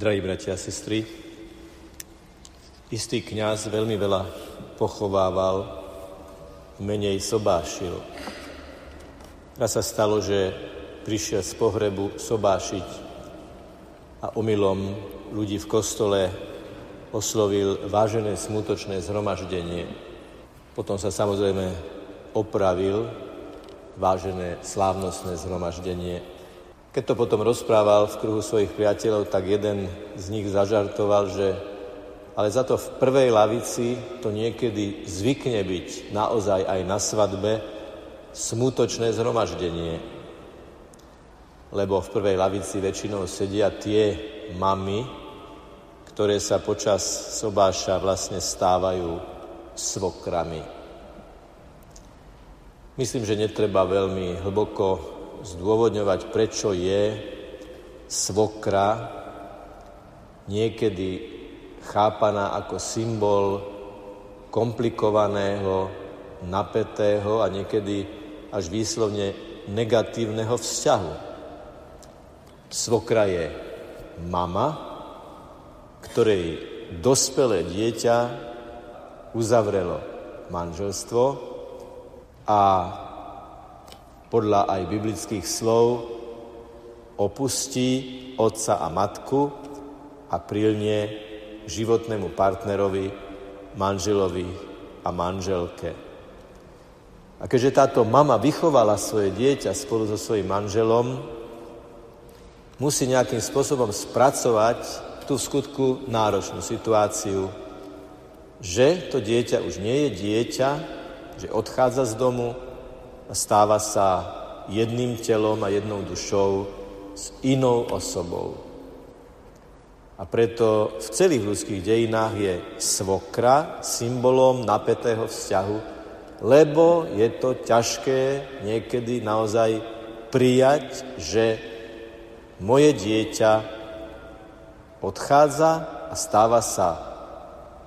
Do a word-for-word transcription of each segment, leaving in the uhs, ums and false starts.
Drahí bratia a sestry, istý kňaz veľmi veľa pochovával, menej sobášil. Raz sa stalo, že prišiel z pohrebu sobášiť a omylom ľudí v kostole oslovil vážené smutočné zhromaždenie. Potom sa samozrejme opravil vážené slávnostné zhromaždenie. Keď to potom rozprával v kruhu svojich priateľov, tak jeden z nich zažartoval, že ale za to v prvej lavici to niekedy zvykne byť naozaj aj na svadbe smutočné zhromaždenie. Lebo v prvej lavici väčšinou sedia tie mamy, ktoré sa počas sobáša vlastne stávajú svokrami. Myslím, že netreba veľmi hlboko zdôvodňovať, prečo je svokra niekedy chápaná ako symbol komplikovaného, napätého a niekedy až výslovne negatívneho vzťahu. Svokra je mama, ktorej dospelé dieťa uzavrelo manželstvo a podľa aj biblických slov opustí otca a matku a prilnie životnému partnerovi, manželovi a manželke. A keďže táto mama vychovala svoje dieťa spolu so svojím manželom, musí nejakým spôsobom spracovať tú v skutku náročnú situáciu, že to dieťa už nie je dieťa, že odchádza z domu, a stáva sa jedným telom a jednou dušou s inou osobou. A preto v celých ľudských dejinách je svokra symbolom napätého vzťahu, lebo je to ťažké niekedy naozaj prijať, že moje dieťa odchádza a stáva sa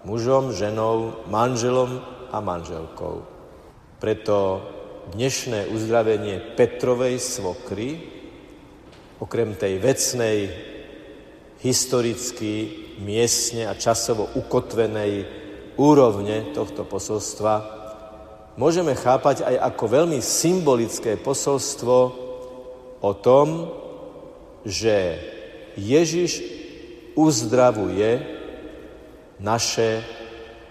mužom, ženou, manželom a manželkou. Preto dnešné uzdravenie Petrovej svokry, okrem tej vecnej, historicky, miestne a časovo ukotvenej úrovne tohto posolstva, môžeme chápať aj ako veľmi symbolické posolstvo o tom, že Ježiš uzdravuje naše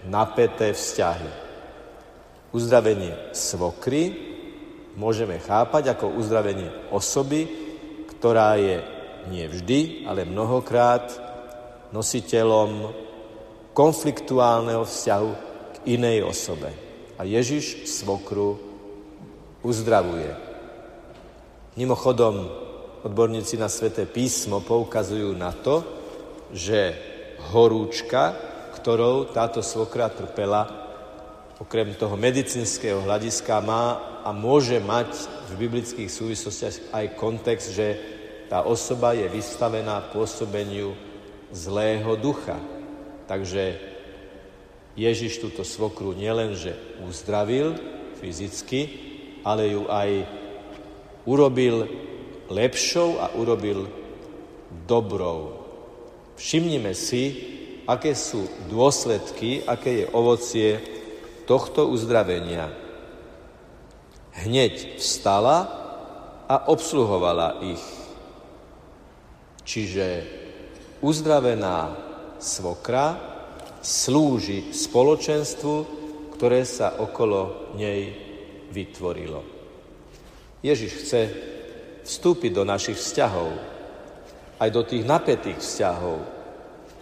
napäté vzťahy. Uzdravenie svokry môžeme chápať ako uzdravenie osoby, ktorá je nie vždy, ale mnohokrát nositeľom konfliktuálneho vzťahu k inej osobe. A Ježiš svokru uzdravuje. Mimochodom, odborníci na Sväté písmo poukazujú na to, že horúčka, ktorou táto svokra trpela, okrem toho medicínskeho hľadiska má a môže mať v biblických súvislostiach aj kontext, že tá osoba je vystavená pôsobeniu zlého ducha. Takže Ježiš túto svokru nielenže uzdravil fyzicky, ale ju aj urobil lepšou a urobil dobrou. Všimnime si, aké sú dôsledky, aké je ovocie tohto uzdravenia. Hneď vstala a obsluhovala ich. Čiže uzdravená svokra slúži spoločenstvu, ktoré sa okolo nej vytvorilo. Ježiš chce vstúpiť do našich vzťahov, aj do tých napätých vzťahov,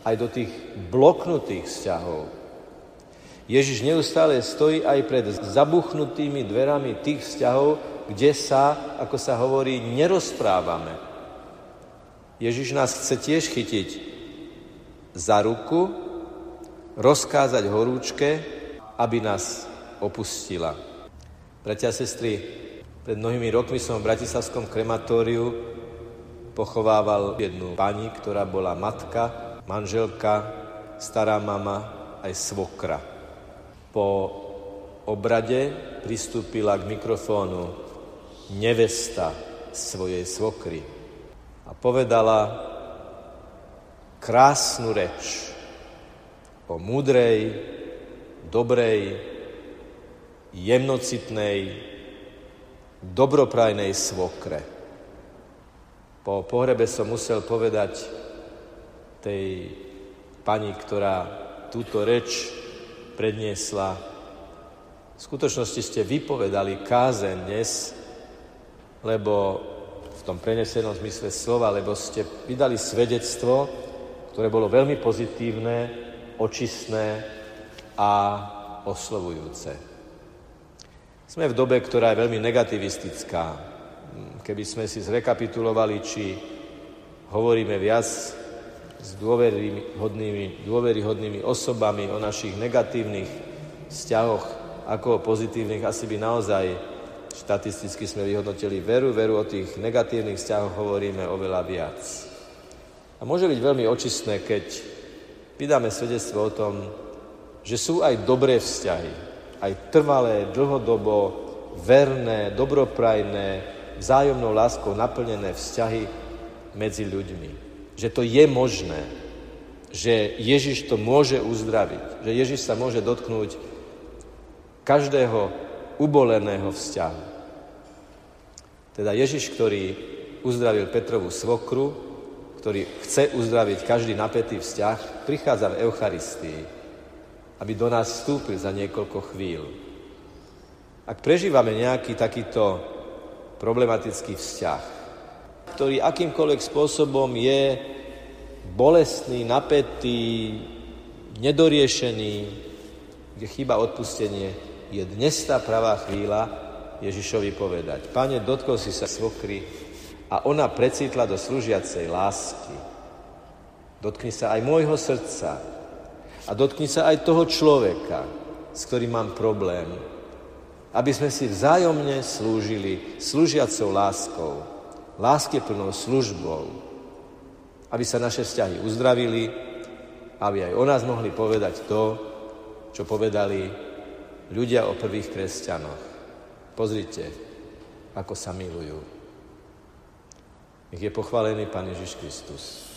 aj do tých bloknutých vzťahov. Ježiš neustále stojí aj pred zabuchnutými dverami tých vzťahov, kde sa, ako sa hovorí, nerozprávame. Ježiš nás chce tiež chytiť za ruku, rozkázať horúčke, aby nás opustila. Bratia a sestry, pred mnohými rokmi som v bratislavskom krematóriu pochovával jednu pani, ktorá bola matka, manželka, stará mama, aj svokra. Po obrade pristúpila k mikrofónu nevesta svojej svokry a povedala, krásnu reč o múdrej, dobrej, jemnocitnej, dobroprajnej svokre. Po pohrebe som musel povedať tej pani, ktorá túto reč predniesla: v skutočnosti ste vypovedali kázeň dnes, lebo v tom prenesenom zmysle slova, lebo ste vydali svedectvo, ktoré bolo veľmi pozitívne, očistné a oslovujúce. Sme v dobe, ktorá je veľmi negativistická. Keby sme si zrekapitulovali, či hovoríme viac s dôveryhodnými, dôveryhodnými osobami o našich negatívnych vzťahoch ako o pozitívnych, asi by naozaj štatisticky sme vyhodnotili veru, veru o tých negatívnych vzťahoch hovoríme oveľa viac. A môže byť veľmi očistné, keď vydáme svedectvo o tom, že sú aj dobré vzťahy, aj trvalé, dlhodobo, verné, dobroprajné, vzájomnou láskou naplnené vzťahy medzi ľuďmi. Že to je možné, že Ježiš to môže uzdraviť, že Ježiš sa môže dotknúť každého uboleného vzťahu. Teda Ježiš, ktorý uzdravil Petrovú svokru, ktorý chce uzdraviť každý napätý vzťah, prichádza v Eucharistii, aby do nás vstúpil za niekoľko chvíľ. Ak prežívame nejaký takýto problematický vzťah, ktorý akýmkoľvek spôsobom je bolestný, napätý, nedoriešený, kde chýba odpustenie, je dnes tá pravá chvíľa Ježišovi povedať: Pane, dotkol si sa svokry a ona precítla do slúžiacej lásky. Dotkni sa aj môjho srdca a dotkni sa aj toho človeka, s ktorým mám problém, aby sme si vzájomne slúžili slúžiacou láskou, láskyplnou službou, aby sa naše vzťahy uzdravili, aby aj o nás mohli povedať to, čo povedali ľudia o prvých kresťanoch. Pozrite, ako sa milujú. Nech je pochválený Pán Ježiš Kristus.